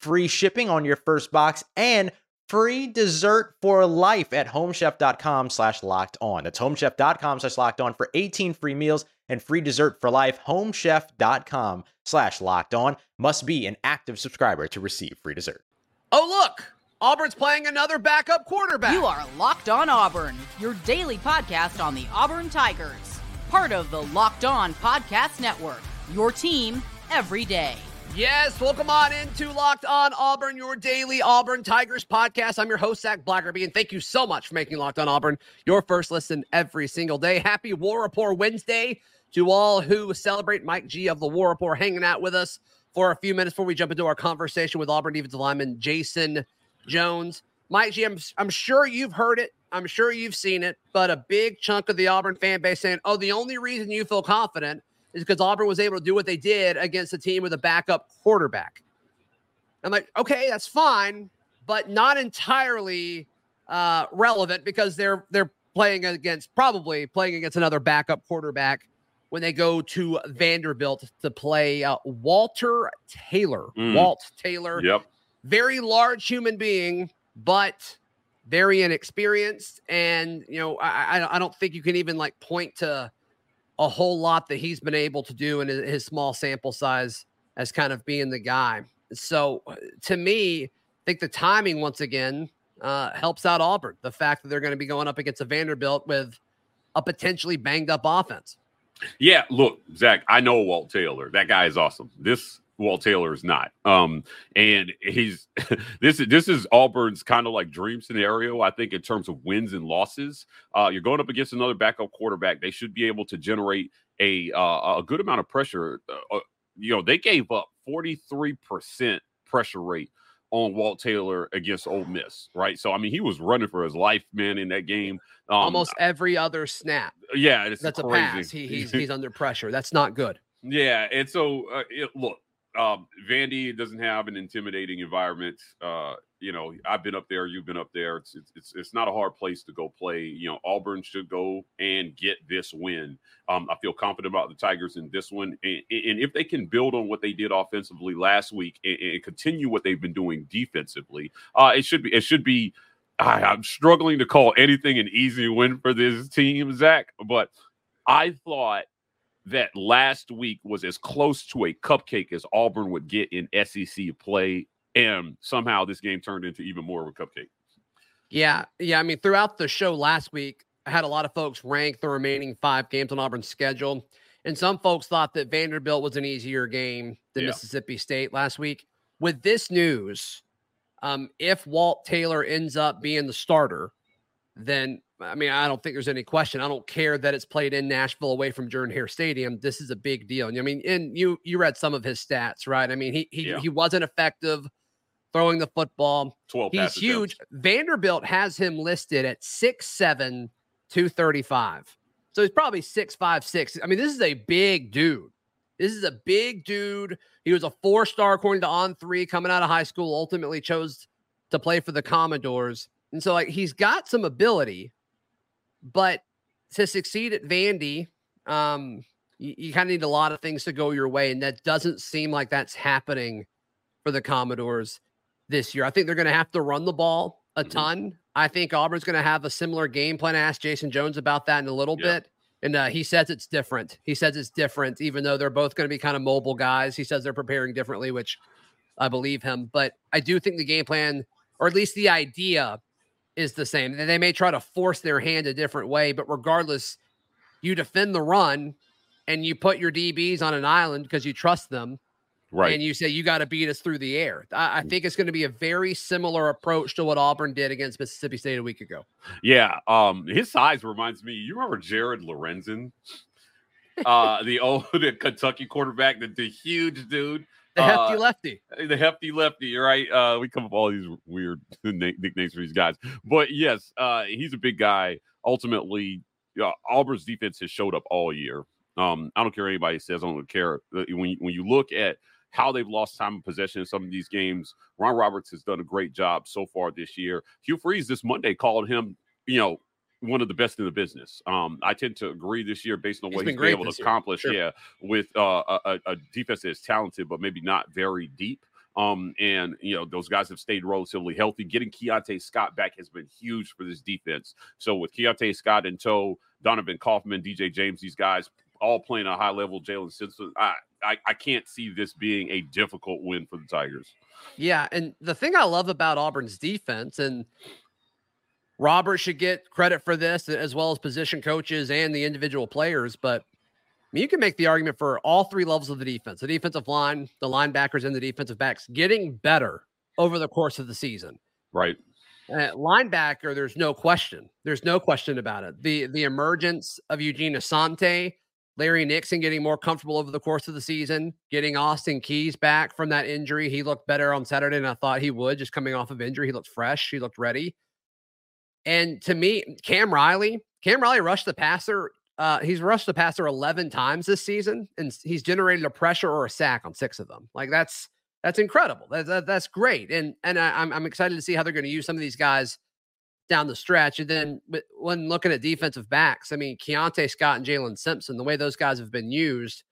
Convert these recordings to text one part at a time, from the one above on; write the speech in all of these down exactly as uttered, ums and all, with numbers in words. free shipping on your first box, and free dessert for life at homechef.com slash locked on. That's homechef.com slash locked on for eighteen free meals and free dessert for life. Homechef.com slash locked on. Must be an active subscriber to receive free dessert. Oh, look, Auburn's playing another backup quarterback. You are Locked On Auburn, your daily podcast on the Auburn Tigers. Part of the Locked On Podcast Network, your team every day. Yes, welcome on into Locked On Auburn, your daily Auburn Tigers podcast. I'm your host, Zach Blackerby, and thank you so much for making Locked On Auburn your first listen every single day. Happy War Rapport Wednesday to all who celebrate. Mike G of the War Rapport hanging out with us for a few minutes before we jump into our conversation with Auburn defensive lineman Jason Jones. Mike G, I'm, I'm sure you've heard it. I'm sure you've seen it, but a big chunk of the Auburn fan base saying, oh, the only reason you feel confident is because Auburn was able to do what they did against a team with a backup quarterback. I'm like, okay, that's fine, but not entirely uh, relevant because they're they're playing against, probably playing against another backup quarterback when they go to Vanderbilt to play uh, Walter Taylor. Mm. Walt Taylor, yep. Very large human being, but very inexperienced. And, you know, I I don't think you can even like point to a whole lot that he's been able to do in his small sample size as kind of being the guy. So to me, I think the timing once again uh, helps out Auburn. The fact that they're going to be going up against a Vanderbilt with a potentially banged up offense. Yeah. Look, Zach, I know Walt Taylor. That guy is awesome. This Walt Taylor is not. Um, and he's, this is, this is Auburn's kind of like dream scenario. I think in terms of wins and losses, uh, you're going up against another backup quarterback. They should be able to generate a, uh, a good amount of pressure. Uh, you know, they gave up forty-three percent pressure rate on Walt Taylor against Ole Miss, right? So, I mean, he was running for his life, man, in that game. Um, Almost every other snap. Yeah. It's That's crazy. a pass. He, he's, he's under pressure. That's not good. Yeah. And so uh, it, look, Um, Vandy doesn't have an intimidating environment. Uh, you know, I've been up there. You've been up there. It's, it's it's not a hard place to go play. You know, Auburn should go and get this win. Um, I feel confident about the Tigers in this one. And, and if they can build on what they did offensively last week and, and continue what they've been doing defensively, uh, it should be it should be I, I'm struggling to call anything an easy win for this team, Zach. But I thought that last week was as close to a cupcake as Auburn would get in S E C play, and somehow this game turned into even more of a cupcake. Yeah, yeah. I mean, throughout the show last week, I had a lot of folks rank the remaining five games on Auburn's schedule, and some folks thought that Vanderbilt was an easier game than yeah. Mississippi State last week. With this news, um, if Walt Taylor ends up being the starter, then I mean, I don't think there's any question. I don't care that it's played in Nashville away from Jordan-Hare Stadium. This is a big deal. And I mean, and you you read some of his stats, right? I mean, he he, yeah. he wasn't effective throwing the football. twelve He's huge. Downs. Vanderbilt has him listed at six seven, two thirty-five. So he's probably six five, six. I mean, this is a big dude. This is a big dude. He was a four-star according to On three coming out of high school, ultimately chose to play for the Commodores. And so like he's got some ability. But to succeed at Vandy, um, you, you kind of need a lot of things to go your way, and that doesn't seem like that's happening for the Commodores this year. I think they're going to have to run the ball a mm-hmm. ton. I think Auburn's going to have a similar game plan. I asked Jason Jones about that in a little yeah. bit, and uh, he says it's different. He says it's different, even though they're both going to be kind of mobile guys. He says they're preparing differently, which I believe him. But I do think the game plan, or at least the idea, is the same. They may try to force their hand a different way, but regardless, you defend the run and you put your D Bs on an island because you trust them. Right. And you say, you got to beat us through the air. I, I think it's going to be a very similar approach to what Auburn did against Mississippi State a week ago. Yeah. Um, his size reminds me, you remember Jared Lorenzen, uh, the old Kentucky quarterback, the, the huge dude. The hefty uh, lefty. The hefty lefty, right? Uh, we come up with all these weird nicknames for these guys. But, yes, uh, he's a big guy. Ultimately, uh, Auburn's defense has showed up all year. Um, I don't care what anybody says. I don't care. When, when you look at how they've lost time of possession in some of these games, Ron Roberts has done a great job so far this year. Hugh Freeze this Monday called him, you know, one of the best in the business. Um, I tend to agree this year based on the way he's been able to accomplish, sure. yeah, with uh, a, a defense that's talented but maybe not very deep. Um, and, you know, those guys have stayed relatively healthy. Getting Keontae Scott back has been huge for this defense. So with Keontae Scott in tow, Donovan Kaufman, D J James, these guys all playing a high level, Jalen Simpson, I, I, I can't see this being a difficult win for the Tigers. Yeah, and the thing I love about Auburn's defense, and Robert should get credit for this as well as position coaches and the individual players, but I mean, you can make the argument for all three levels of the defense, the defensive line, the linebackers, and the defensive backs getting better over the course of the season. Right. Uh, linebacker, there's no question. There's no question about it. The, the emergence of Eugene Asante, Larry Nixon getting more comfortable over the course of the season, getting Austin Keys back from that injury. He looked better on Saturday than I thought he would, just coming off of injury. He looked fresh. He looked ready. And to me, Cam Riley, Cam Riley rushed the passer. Uh, he's rushed the passer eleven times this season, and he's generated a pressure or a sack on six of them. Like that's, that's incredible. That, that, that's great. And, and I, I'm, I'm excited to see how they're going to use some of these guys down the stretch. And then when looking at defensive backs, I mean, Keontae Scott and Jalen Simpson, the way those guys have been used,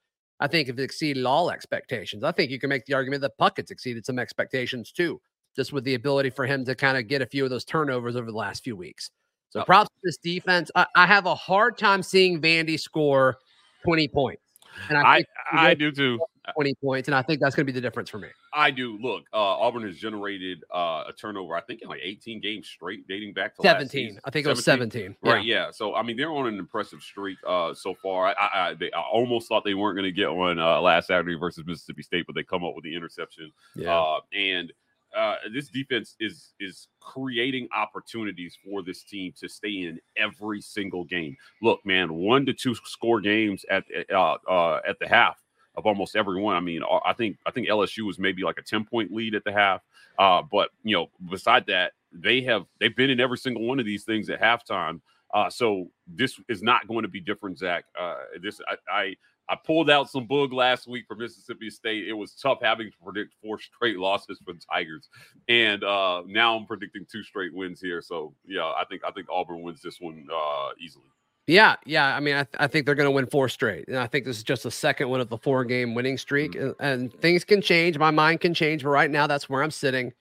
I think have exceeded all expectations. I think you can make the argument that Puckett's exceeded some expectations too, just with the ability for him to kind of get a few of those turnovers over the last few weeks. So props to this defense. I, I have a hard time seeing Vandy score twenty points. And I, I, I do too. twenty points, and I think that's going to be the difference for me. I do. Look, uh, Auburn has generated uh, a turnover, I think, in like eighteen games straight, dating back to seventeen. I think it was seventeen. Right, yeah. yeah. So, I mean, they're on an impressive streak uh, so far. I, I, they, I almost thought they weren't going to get one uh, last Saturday versus Mississippi State, but they come up with the interception. Yeah. Uh, and – Uh, this defense is is creating opportunities for this team to stay in every single game. Look, man, one to two score games at uh, uh, at the half of almost every one. I mean, I think I think L S U was maybe like a ten point lead at the half. Uh, but you know, beside that, they have they've been in every single one of these things at halftime. Uh, so this is not going to be different, Zach. Uh, this I. I I pulled out some boog last week for Mississippi State. It was tough having to predict four straight losses for the Tigers. And uh, now I'm predicting two straight wins here. So, yeah, I think I think Auburn wins this one uh, easily. Yeah, yeah. I mean, I, th- I think they're going to win four straight. And I think this is just the second one of the four-game winning streak. Mm-hmm. And, and things can change. My mind can change. But right now, that's where I'm sitting.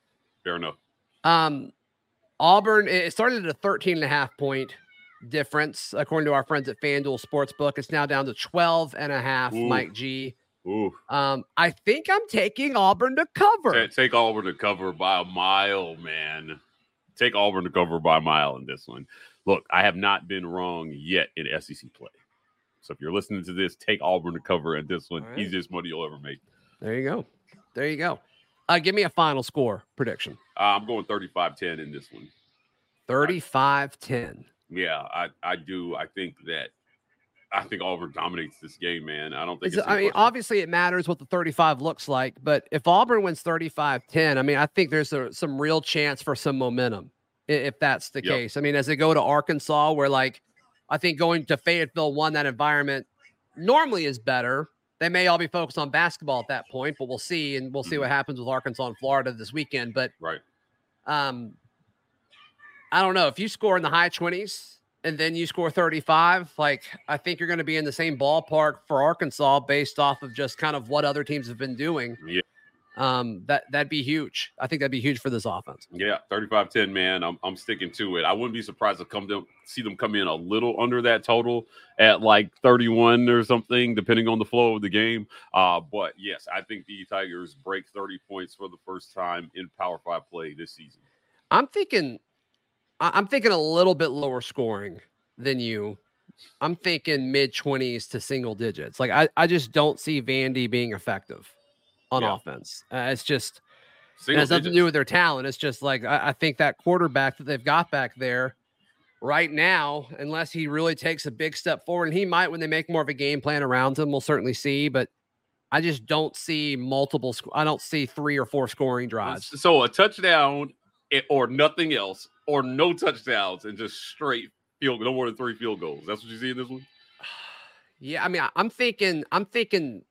Fair enough. Um, Auburn, it started at a thirteen and a half point difference according to our friends at FanDuel Sportsbook. It's now down to twelve and a half. Ooh. Mike G. Ooh. Um, I think I'm taking Auburn to cover. Take Auburn to cover by a mile, man. Take Auburn to cover by a mile in this one. Look, I have not been wrong yet in S E C play. So if you're listening to this, take Auburn to cover in this one. Right. Easiest money you'll ever make. There you go. There you go. Uh, give me a final score prediction. Uh, I'm going thirty-five ten in this one. thirty-five ten. Yeah, I, I do. I think that I think Auburn dominates this game, man. I don't think it's, it's I mean, obviously it matters what the thirty-five looks like, but if Auburn wins thirty-five ten, I mean, I think there's a, some real chance for some momentum if that's the yep. case. I mean, as they go to Arkansas, where like I think going to Fayetteville one, that environment normally is better. They may all be focused on basketball at that point, but we'll see. And we'll mm-hmm. see what happens with Arkansas and Florida this weekend. But right. Um, I don't know. If you score in the high twenties and then you score thirty-five, like I think you're going to be in the same ballpark for Arkansas based off of just kind of what other teams have been doing. Yeah. Um, that, that'd be huge. I think that'd be huge for this offense. Yeah. thirty-five ten, man. I'm, I'm sticking to it. I wouldn't be surprised to come to see them come in a little under that total at like thirty-one or something, depending on the flow of the game. Uh, but yes, I think the Tigers break thirty points for the first time in Power Five play this season. I'm thinking, I'm thinking a little bit lower scoring than you. I'm thinking mid twenties to single digits. Like, I, I just don't see Vandy being effective on yeah. offense. Uh, it's just it has nothing digits. to do with their talent. It's just like I, I think that quarterback that they've got back there right now, unless he really takes a big step forward, and he might when they make more of a game plan around him, we'll certainly see. But I just don't see multiple sc- – I don't see three or four scoring drives. So a touchdown or nothing else or no touchdowns and just straight – field, no more than three field goals. That's what you see in this one? Yeah, I mean, I, I'm thinking, I'm thinking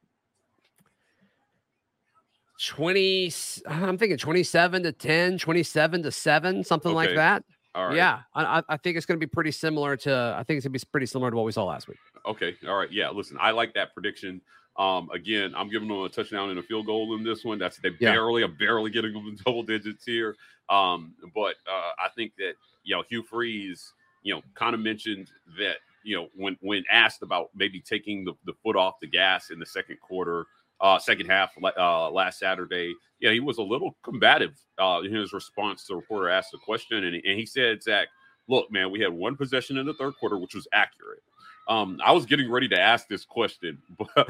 twenty. I'm thinking twenty-seven to ten, twenty-seven to seven, something okay. like that. All right. Yeah, I, I think it's going to be pretty similar to. I think it's going to be pretty similar to what we saw last week. Okay. All right. Yeah. Listen, I like that prediction. Um, again, I'm giving them a touchdown and a field goal in this one. That's they yeah. barely, I'm barely getting them in double digits here. Um, but uh, I think that you know Hugh Freeze. You know, kind of mentioned that, you know, when, when asked about maybe taking the, the foot off the gas in the second quarter, uh, second half uh, last Saturday, yeah, you know, he was a little combative uh, in his response to the reporter asked the question. And, and he said, Zach, look, man, we had one possession in the third quarter, which was accurate. Um, I was getting ready to ask this question but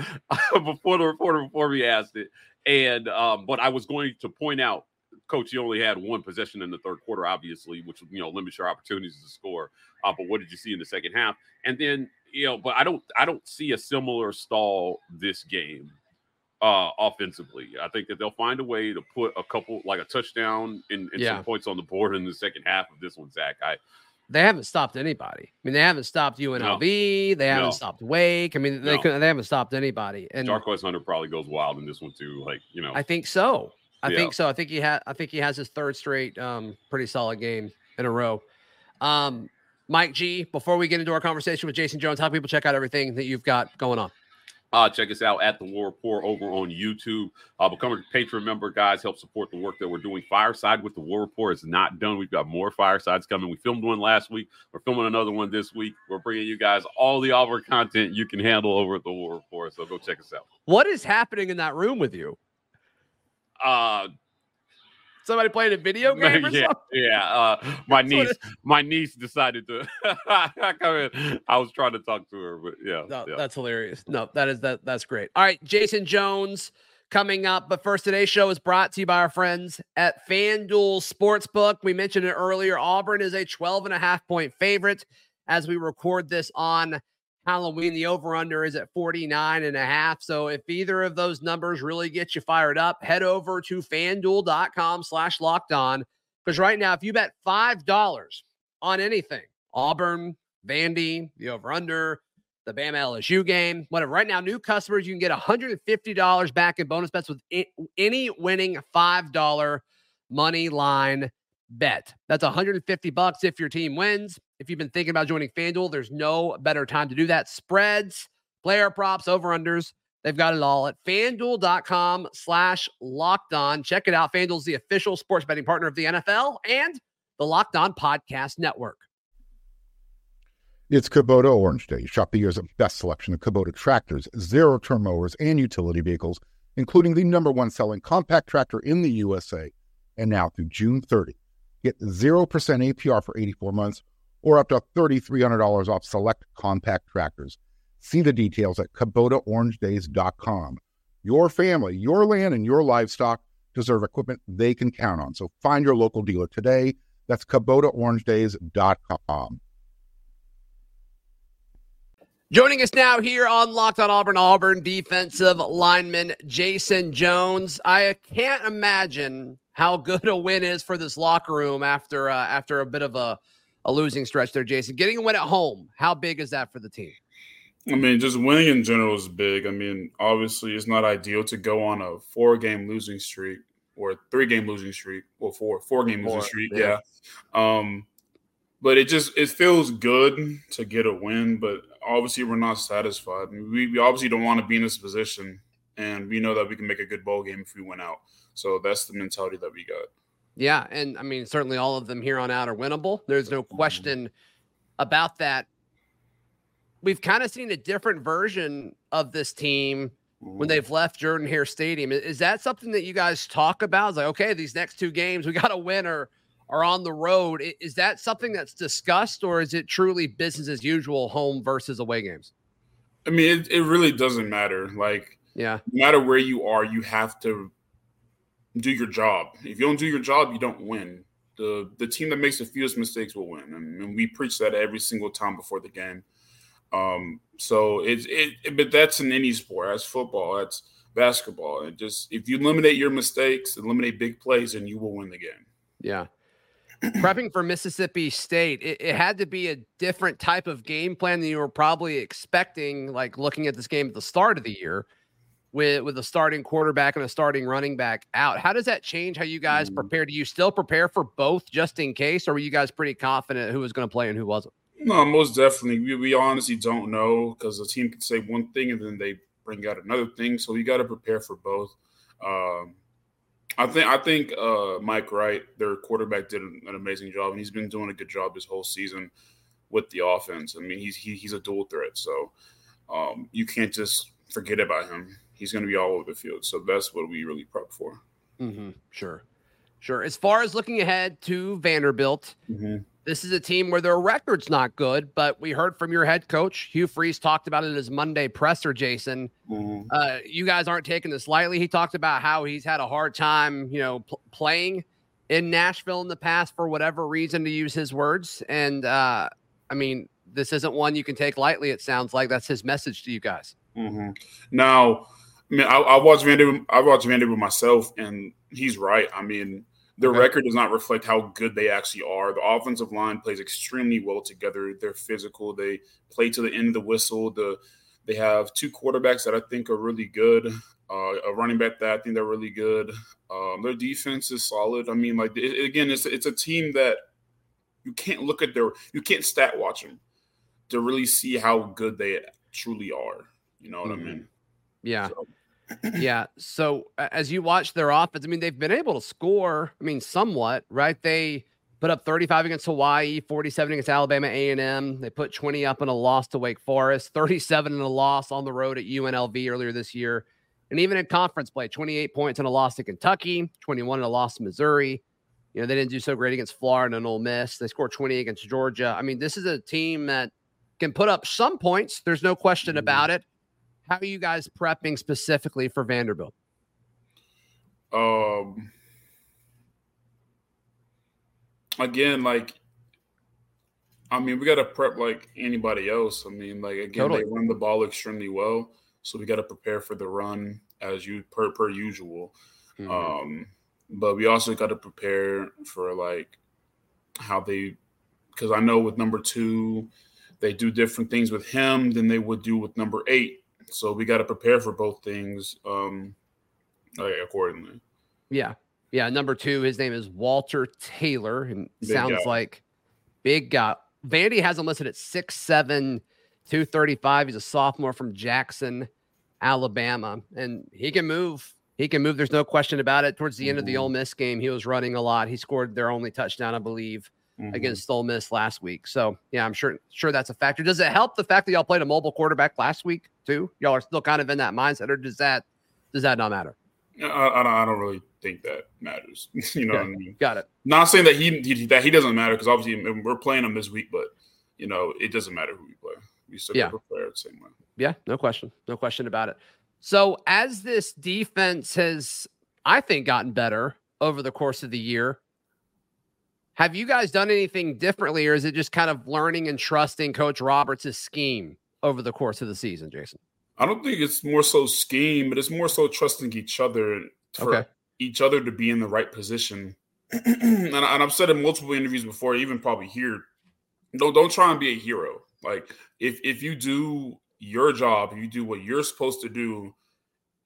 before the reporter, before we asked it. And um, but I was going to point out, Coach, you only had one possession in the third quarter, obviously, which, you know, limits your opportunities to score. Uh, but what did you see in the second half? And then, you know, but I don't I don't see a similar stall this game uh, offensively. I think that they'll find a way to put a couple, like a touchdown and, and yeah. some points on the board in the second half of this one, Zach. I, they haven't stopped anybody. I mean, they haven't stopped U N L V. No. They haven't no. stopped Wake. I mean, they no. couldn't, they haven't stopped anybody. And Jarquez Hunter probably goes wild in this one, too. Like, you know. I think so. I yeah. think so. I think he had. I think he has his third straight, um, pretty solid game in a row. Um, Mike G. Before we get into our conversation with Jason Jones, how do people check out everything that you've got going on? Uh, check us out at the War Rapport over on YouTube. Uh, become a Patreon member, guys. Help support the work that we're doing. Fireside with the War Rapport is not done. We've got more firesides coming. We filmed one last week. We're filming another one this week. We're bringing you guys all the Auburn content you can handle over at the War Rapport. So go check us out. What is happening in that room with you? Uh, somebody playing a video game or yeah, something? Yeah, uh, my niece, my niece decided to come in. I was trying to talk to her, but yeah, no, yeah. That's hilarious. No, that is that. That's great. All right, Jason Jones coming up, but first today's show is brought to you by our friends at FanDuel Sportsbook. We mentioned it earlier. Auburn is a twelve and a half point favorite as we record this on Halloween. The over-under is at forty-nine and a half. So if either of those numbers really get you fired up, head over to FanDuel.com slash locked on. Because right now, if you bet five dollars on anything, Auburn, Vandy, the over-under, the Bama L S U game, whatever. Right now, new customers, you can get one hundred fifty dollars back in bonus bets with any winning five dollar money line bet. That's one hundred fifty bucks if your team wins. If you've been thinking about joining FanDuel, there's no better time to do that. Spreads, player props, over-unders, they've got it all at FanDuel.com slash locked on. Check it out. FanDuel is the official sports betting partner of the N F L and the Locked On Podcast Network. It's Kubota Orange Day. Shop the year's best selection of Kubota tractors, zero-turn mowers, and utility vehicles, including the number one selling compact tractor in the U S A. And now through June thirtieth, get zero percent A P R for eighty-four months, or up to three thousand three hundred dollars off select compact tractors. See the details at Kubota Orange Days dot com. Your family, your land, and your livestock deserve equipment they can count on. So find your local dealer today. That's Kubota Orange Days dot com. Joining us now here on Locked on Auburn, Auburn defensive lineman Jason Jones. I can't imagine how good a win is for this locker room after uh, after a bit of a A losing stretch there, Jason. Getting a win at home, how big is that for the team? I mean, just winning in general is big. I mean, obviously, it's not ideal to go on a four-game losing streak or a three-game losing streak or four four-game four, losing streak. Yeah. yeah. Um, but it just it feels good to get a win. But obviously, we're not satisfied. I mean, we, we obviously don't want to be in this position, and we know that we can make a good bowl game if we win out. So that's the mentality that we got. Yeah, and I mean, certainly all of them here on out are winnable. There's no question about that. We've kind of seen a different version of this team when they've left Jordan-Hare Stadium. Is that something that you guys talk about? It's like, okay, these next two games, we got to win or, are on the road. Is that something that's discussed, or is it truly business as usual, home versus away games? I mean, it, it really doesn't matter. Like, yeah, no matter where you are, you have to do your job. If you don't do your job, you don't win. The the team that makes the fewest mistakes will win. I mean, we preach that every single time before the game. Um, so it's it, it, but that's in any sport. That's football. That's basketball. It just, if you eliminate your mistakes, eliminate big plays, and you will win the game. Yeah. Prepping for Mississippi State, it, it had to be a different type of game plan than you were probably expecting, like looking at this game at the start of the year with, with a starting quarterback and a starting running back out. How does that change how you guys prepare? Do you still prepare for both just in case, or were you guys pretty confident who was going to play and who wasn't? No, most definitely. We, we honestly don't know, because a team can say one thing and then they bring out another thing. So you got to prepare for both. Um, I think I think uh, Mike Wright, their quarterback, did an amazing job, and he's been doing a good job this whole season with the offense. I mean, he's he, he's a dual threat, so um, you can't just forget about him. He's going to be all over the field, so that's what we really prep for. Mm-hmm. Sure, sure. As far as looking ahead to Vanderbilt, mm-hmm. This is a team where their record's not good, but we heard from your head coach, Hugh Freeze, talked about it in his Monday presser, Jason. Mm-hmm. Uh, you guys aren't taking this lightly. He talked about how he's had a hard time, you know, pl- playing in Nashville in the past for whatever reason, to use his words. And, uh, I mean, this isn't one you can take lightly, it sounds like. That's his message to you guys. Mm-hmm. Now, I mean, I, I watched Vanderbilt, I watched Vanderbilt myself, and he's right. I mean, their record does not reflect how good they actually are. The offensive line plays extremely well together. They're physical. They play to the end of the whistle. The, they have two quarterbacks that I think are really good, uh, a running back that I think they're really good. Um, their defense is solid. I mean, like, it, again, it's it's a team that you can't look at their – you can't stat watch them to really see how good they truly are. You know what mm-hmm. I mean? Yeah. So. Yeah. So as you watch their offense, I mean, they've been able to score, I mean, somewhat, right? They put up thirty-five against Hawaii, forty-seven against Alabama A and M. They put twenty up in a loss to Wake Forest, thirty-seven in a loss on the road at U N L V earlier this year. And even in conference play, twenty-eight points in a loss to Kentucky, twenty-one in a loss to Missouri. You know, they didn't do so great against Florida and Ole Miss. They scored twenty against Georgia. I mean, this is a team that can put up some points. There's no question mm-hmm. about it. How are you guys prepping specifically for Vanderbilt? Um, again, like, I mean, we got to prep like anybody else. I mean, like, again, totally. They run the ball extremely well, so we got to prepare for the run as you per per usual. Mm-hmm. Um, but we also got to prepare for like how they, because I know with number two, they do different things with him than they would do with number eight. So we got to prepare for both things um, accordingly. Yeah. Yeah. Number two, his name is Walter Taylor. And sounds like big guy. Vandy has him listed at six seven, two thirty-five. He's a sophomore from Jackson, Alabama. And he can move. He can move. There's no question about it. Towards the mm-hmm. end of the Ole Miss game, he was running a lot. He scored their only touchdown, I believe, mm-hmm. against Ole Miss last week. So, yeah, I'm sure sure that's a factor. Does it help the fact that y'all played a mobile quarterback last week too? Y'all are still kind of in that mindset, or does that does that not matter? I, I, I don't really think that matters. You know yeah. what I mean? Got it. Not saying that he, he that he doesn't matter, because obviously we're playing him this week, but, you know, it doesn't matter who we play. We still yeah. play the same way. Yeah, no question. No question about it. So as this defense has, I think, gotten better over the course of the year, have you guys done anything differently, or is it just kind of learning and trusting Coach Roberts' scheme over the course of the season, Jason? I don't think it's more so scheme, but it's more so trusting each other for okay. each other to be in the right position. and, I, and I've said in multiple interviews before, even probably here, don't don't try and be a hero. Like if if you do your job, you do what you're supposed to do,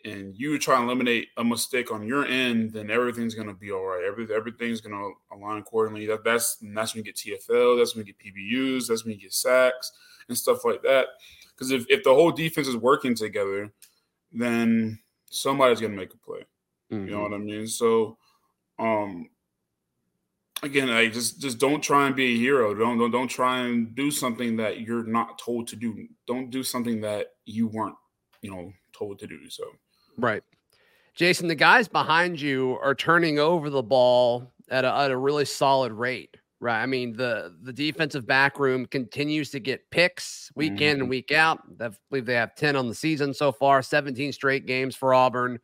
and you try and eliminate a mistake on your end, then everything's going to be all right. Every, everything's going to align accordingly. That, that's, that's when you get T F L. That's when you get P B Us. That's when you get sacks and stuff like that. Because if, if the whole defense is working together, then somebody's going to make a play. Mm-hmm. You know what I mean? So, um, again, I just just don't try and be a hero. Don't, don't, don't try and do something that you're not told to do. Don't do something that you weren't, you know, told to do. So. Right. Jason, the guys behind you are turning over the ball at a, at a really solid rate, right? I mean, the, the defensive back room continues to get picks week mm-hmm. in and week out. I believe they have ten on the season so far, seventeen straight games for Auburn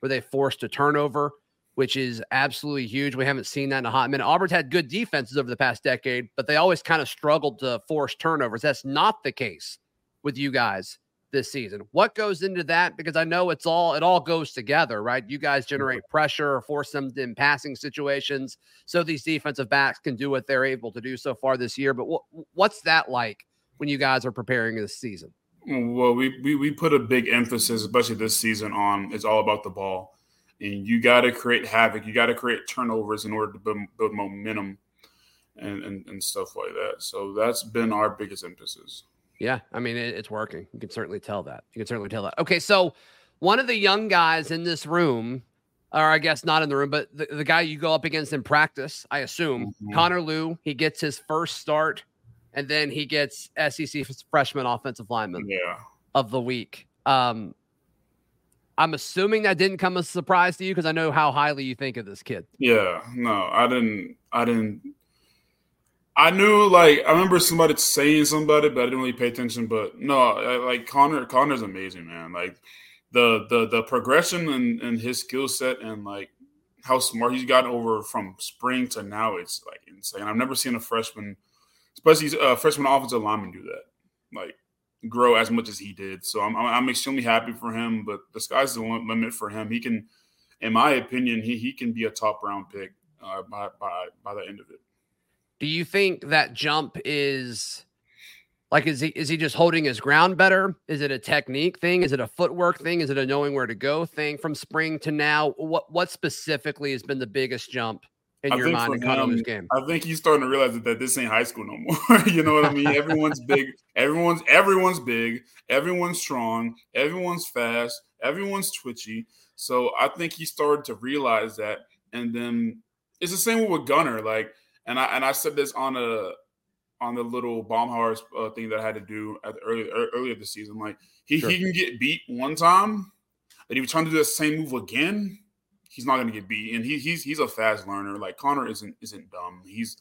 where they forced a turnover, which is absolutely huge. We haven't seen that in a hot minute. Auburn's had good defenses over the past decade, but they always kind of struggled to force turnovers. That's not the case with you guys this season. What goes into that? Because I know it's all, it all goes together, right? You guys generate pressure, force them in passing situations, so these defensive backs can do what they're able to do so far this year. But wh- what's that like when you guys are preparing this season? Well, we, we, we put a big emphasis, especially this season, on it's all about the ball. And you got to create havoc. You got to create turnovers in order to build, build momentum and, and, and stuff like that. So that's been our biggest emphasis. Yeah, I mean, it, it's working. You can certainly tell that. You can certainly tell that. Okay, so one of the young guys in this room, or I guess not in the room, but the, the guy you go up against in practice, I assume, mm-hmm. Connor Liu, he gets his first start, and then he gets S E C freshman offensive lineman yeah. of the week. Um I'm assuming that didn't come as a surprise to you because I know how highly you think of this kid. Yeah, no, I didn't. I didn't. I knew, like, I remember somebody saying somebody, but I didn't really pay attention. But no, I, like Connor, Connor's amazing, man. Like the the the progression and, and his skill set and like how smart he's gotten over from spring to now, it's like insane. I've never seen a freshman, especially a freshman offensive lineman, do that. Like, grow as much as he did. So I'm I'm extremely happy for him, but the sky's the limit for him. He can, in my opinion, he he can be a top round pick uh, by by by the end of it. Do you think that jump is like, is he is he just holding his ground better? Is it a technique thing? Is it a footwork thing? Is it a knowing where to go thing from spring to now? What what specifically has been the biggest jump in I your mind and Connor's game? I think he's starting to realize that, that this ain't high school no more. You know what I mean? Everyone's big. Everyone's everyone's big. Everyone's strong. Everyone's fast. Everyone's twitchy. So I think he started to realize that. And then it's the same with Gunner. Like, and I and I said this on a on the little Baumhauer's uh, thing that I had to do at the early earlier this season. Like he sure. he can get beat one time, and if he's trying to do the same move again, he's not going to get beat, and he, he's he's a fast learner. Like Connor isn't isn't dumb. He's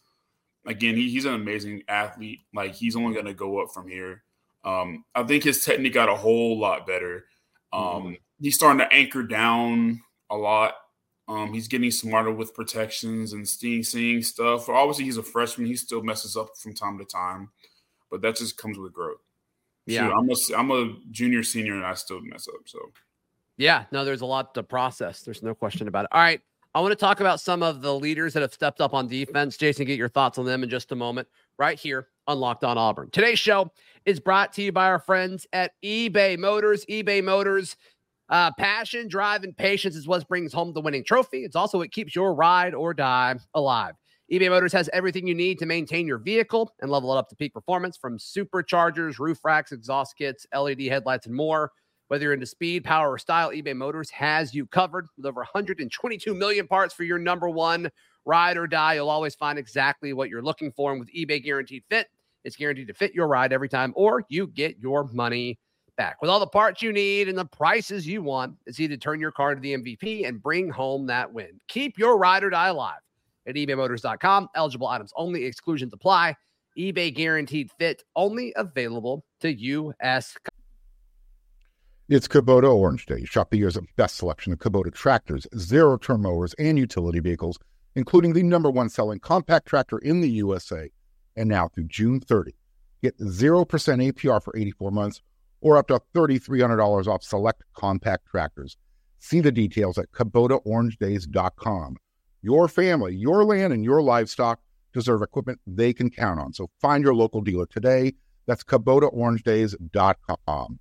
again he, he's an amazing athlete. Like he's only going to go up from here. Um, I think his technique got a whole lot better. Um, mm-hmm. He's starting to anchor down a lot. Um, he's getting smarter with protections and seeing seeing stuff. Obviously, he's a freshman. He still messes up from time to time, but that just comes with growth. Yeah, so I'm a I'm a junior senior and I still mess up. So. Yeah, no, there's a lot to process. There's no question about it. All right, I want to talk about some of the leaders that have stepped up on defense. Jason, get your thoughts on them in just a moment right here on Locked On Auburn. Today's show is brought to you by our friends at eBay Motors. eBay Motors, uh, passion, drive, and patience is what brings home the winning trophy. It's also what keeps your ride or die alive. eBay Motors has everything you need to maintain your vehicle and level it up to peak performance, from superchargers, roof racks, exhaust kits, L E D headlights, and more. Whether you're into speed, power, or style, eBay Motors has you covered. With over one hundred twenty-two million parts for your number one ride or die, you'll always find exactly what you're looking for. And with eBay Guaranteed Fit, it's guaranteed to fit your ride every time, or you get your money back. With all the parts you need and the prices you want, it's easy to turn your car into the M V P and bring home that win. Keep your ride or die alive at ebay motors dot com. Eligible items only. Exclusions apply. eBay Guaranteed Fit only available to U S It's Kubota Orange Day. Shop the year's best selection of Kubota tractors, zero-turn mowers, and utility vehicles, including the number one selling compact tractor in the U S A. And now through June thirtieth, get zero percent A P R for eighty-four months or up to three thousand three hundred dollars off select compact tractors. See the details at Kubota Orange Days dot com. Your family, your land, and your livestock deserve equipment they can count on. So find your local dealer today. That's Kubota Orange Days dot com.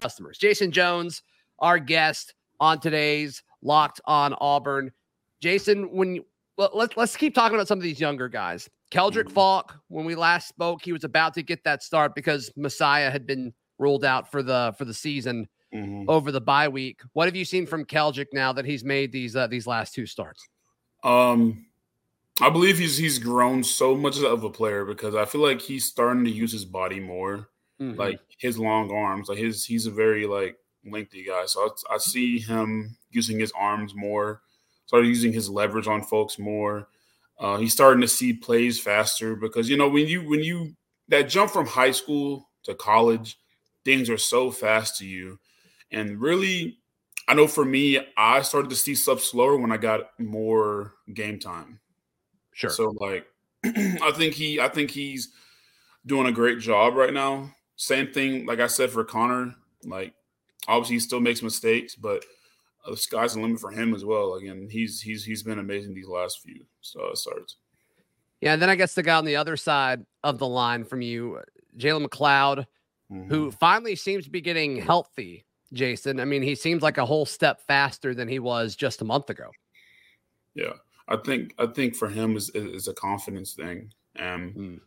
Customers. Jason Jones, our guest on today's Locked On Auburn. Jason, when you, well, let's let's keep talking about some of these younger guys. Keldrick Falk, when we last spoke, he was about to get that start because Messiah had been ruled out for the for the season mm-hmm. over the bye week. What have you seen from Keldrick now that he's made these uh, these last two starts? Um, I believe he's he's grown so much of a player because I feel like he's starting to use his body more. Mm-hmm. Like his long arms, like his, he's a very like lengthy guy. So I, I see him using his arms more. started using his leverage on folks more. Uh, he's starting to see plays faster because, you know, when you when you that jump from high school to college, things are so fast to you. And really, I know for me, I started to see stuff slower when I got more game time. Sure. So like, I think he I think he's doing a great job right now. Same thing, like I said, for Connor, like obviously he still makes mistakes, but the sky's the limit for him as well. Again, he's he's he's been amazing these last few uh, starts. Yeah, and then I guess the guy on the other side of the line from you, Jalen McLeod, mm-hmm. who finally seems to be getting healthy, Jason. I mean, he seems like a whole step faster than he was just a month ago. Yeah, I think I think for him is is a confidence thing, and mm.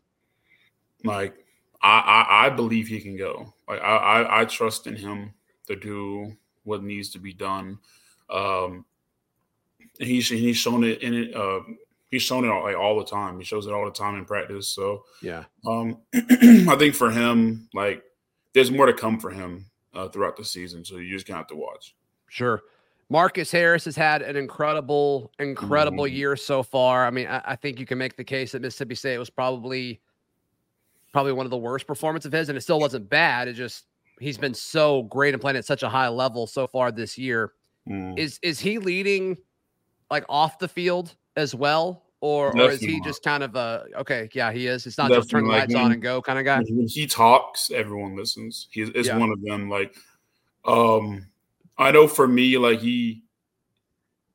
like I, I I believe he can go. Like I I, I trust in him to do what needs to be done. Um, and he's he's shown it in it. Uh, he's shown it all, like, all the time. He shows it all the time in practice. So yeah, um, I think for him, like there's more to come for him uh, throughout the season. So you just gonna have to watch. Sure, Marcus Harris has had an incredible, incredible mm-hmm. year so far. I mean, I, I think you can make the case that Mississippi State was probably probably one of the worst performances of his, and it still wasn't bad. It just he's been so great and playing at such a high level so far this year. Mm. Is is he leading like off the field as well? Or, or is he not. just kind of a, okay, yeah, he is. It's not Definitely. just turn the lights like, on and go kind of guy. When he talks, everyone listens. He is yeah. one of them. Like, um, I know for me, like he,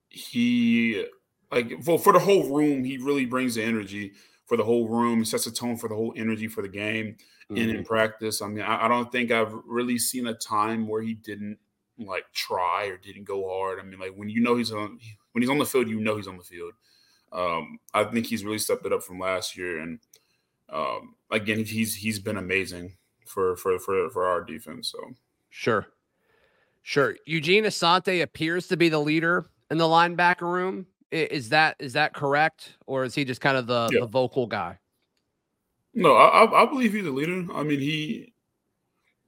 he like well, for the whole room, he really brings the energy for the whole room. He sets the tone for the whole energy for the game. Mm-hmm. And in practice, I mean, I, I don't think I've really seen a time where he didn't like try or didn't go hard. I mean, like when you know he's on when he's on the field, you know he's on the field. Um, I think he's really stepped it up from last year, and um, again, he's he's been amazing for for for for our defense. So sure, sure. Eugene Asante appears to be the leader in the linebacker room. Is that is that correct, or is he just kind of the, yeah. the vocal guy? No, I, I believe he's a leader. I mean, he,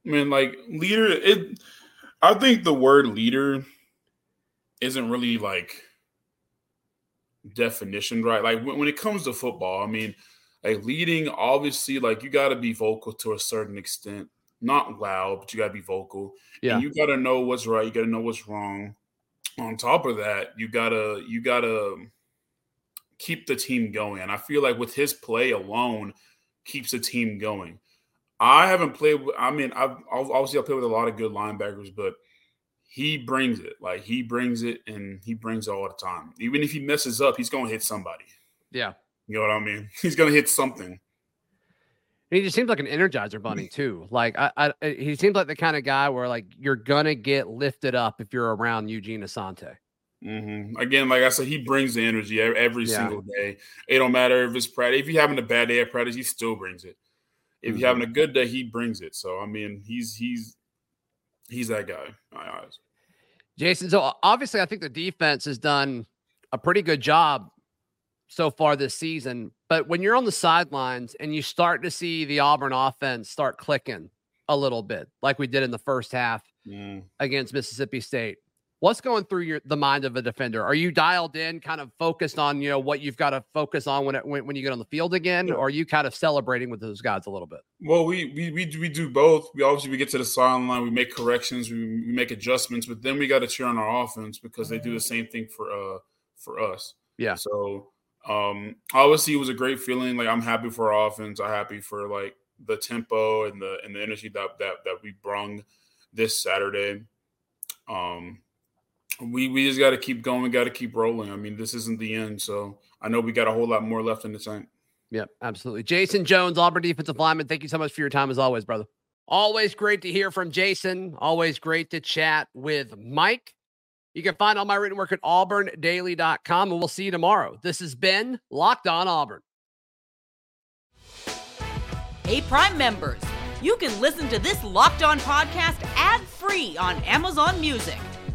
I mean, like leader. It, I think the word leader isn't really like definition, right? Like when, when it comes to football, I mean, like leading, obviously, like you got to be vocal to a certain extent, not loud, but you got to be vocal. Yeah, and you got to know what's right. You got to know what's wrong. On top of that, you gotta you gotta keep the team going. And I feel like with his play alone. Keeps the team going. I haven't played with, I mean, I've obviously I played with a lot of good linebackers, but he brings it. Like he brings it and he brings it all the time. Even if he messes up, he's going to hit somebody. Yeah. You know what I mean? He's going to hit something. And he just seems like an energizer bunny too. Like I, I, he seems like the kind of guy where like you're going to get lifted up if you're around Eugene Asante. Mm-hmm. Again, like I said, he brings the energy every yeah. single day. It don't matter if it's practice. If you're having a bad day at practice, he still brings it. If mm-hmm. you're having a good day, he brings it. So I mean, he's he's he's that guy. In my eyes, Jason. So obviously, I think the defense has done a pretty good job so far this season. But when you're on the sidelines and you start to see the Auburn offense start clicking a little bit, like we did in the first half mm. against Mississippi State. What's going through your, the mind of a defender? Are you dialed in, kind of focused on, you know, what you've got to focus on when it, when, when you get on the field again, or are you kind of celebrating with those guys a little bit? Well, we we we we do both. We obviously we get to the sideline, we make corrections, we, we make adjustments, but then we got to cheer on our offense because they do the same thing for uh for us. Yeah. So um, obviously it was a great feeling. Like I'm happy for our offense. I'm happy for like the tempo and the and the energy that that that we brung this Saturday. Um. We we just got to keep going, got to keep rolling. I mean, this isn't the end, so I know we got a whole lot more left in the tank. Yep, absolutely. Jason Jones, Auburn defensive lineman, thank you so much for your time as always, brother. Always great to hear from Jason. Always great to chat with Mike. You can find all my written work at auburn daily dot com, and we'll see you tomorrow. This has been Locked On Auburn. Hey, Prime members, you can listen to this Locked On podcast ad-free on Amazon Music.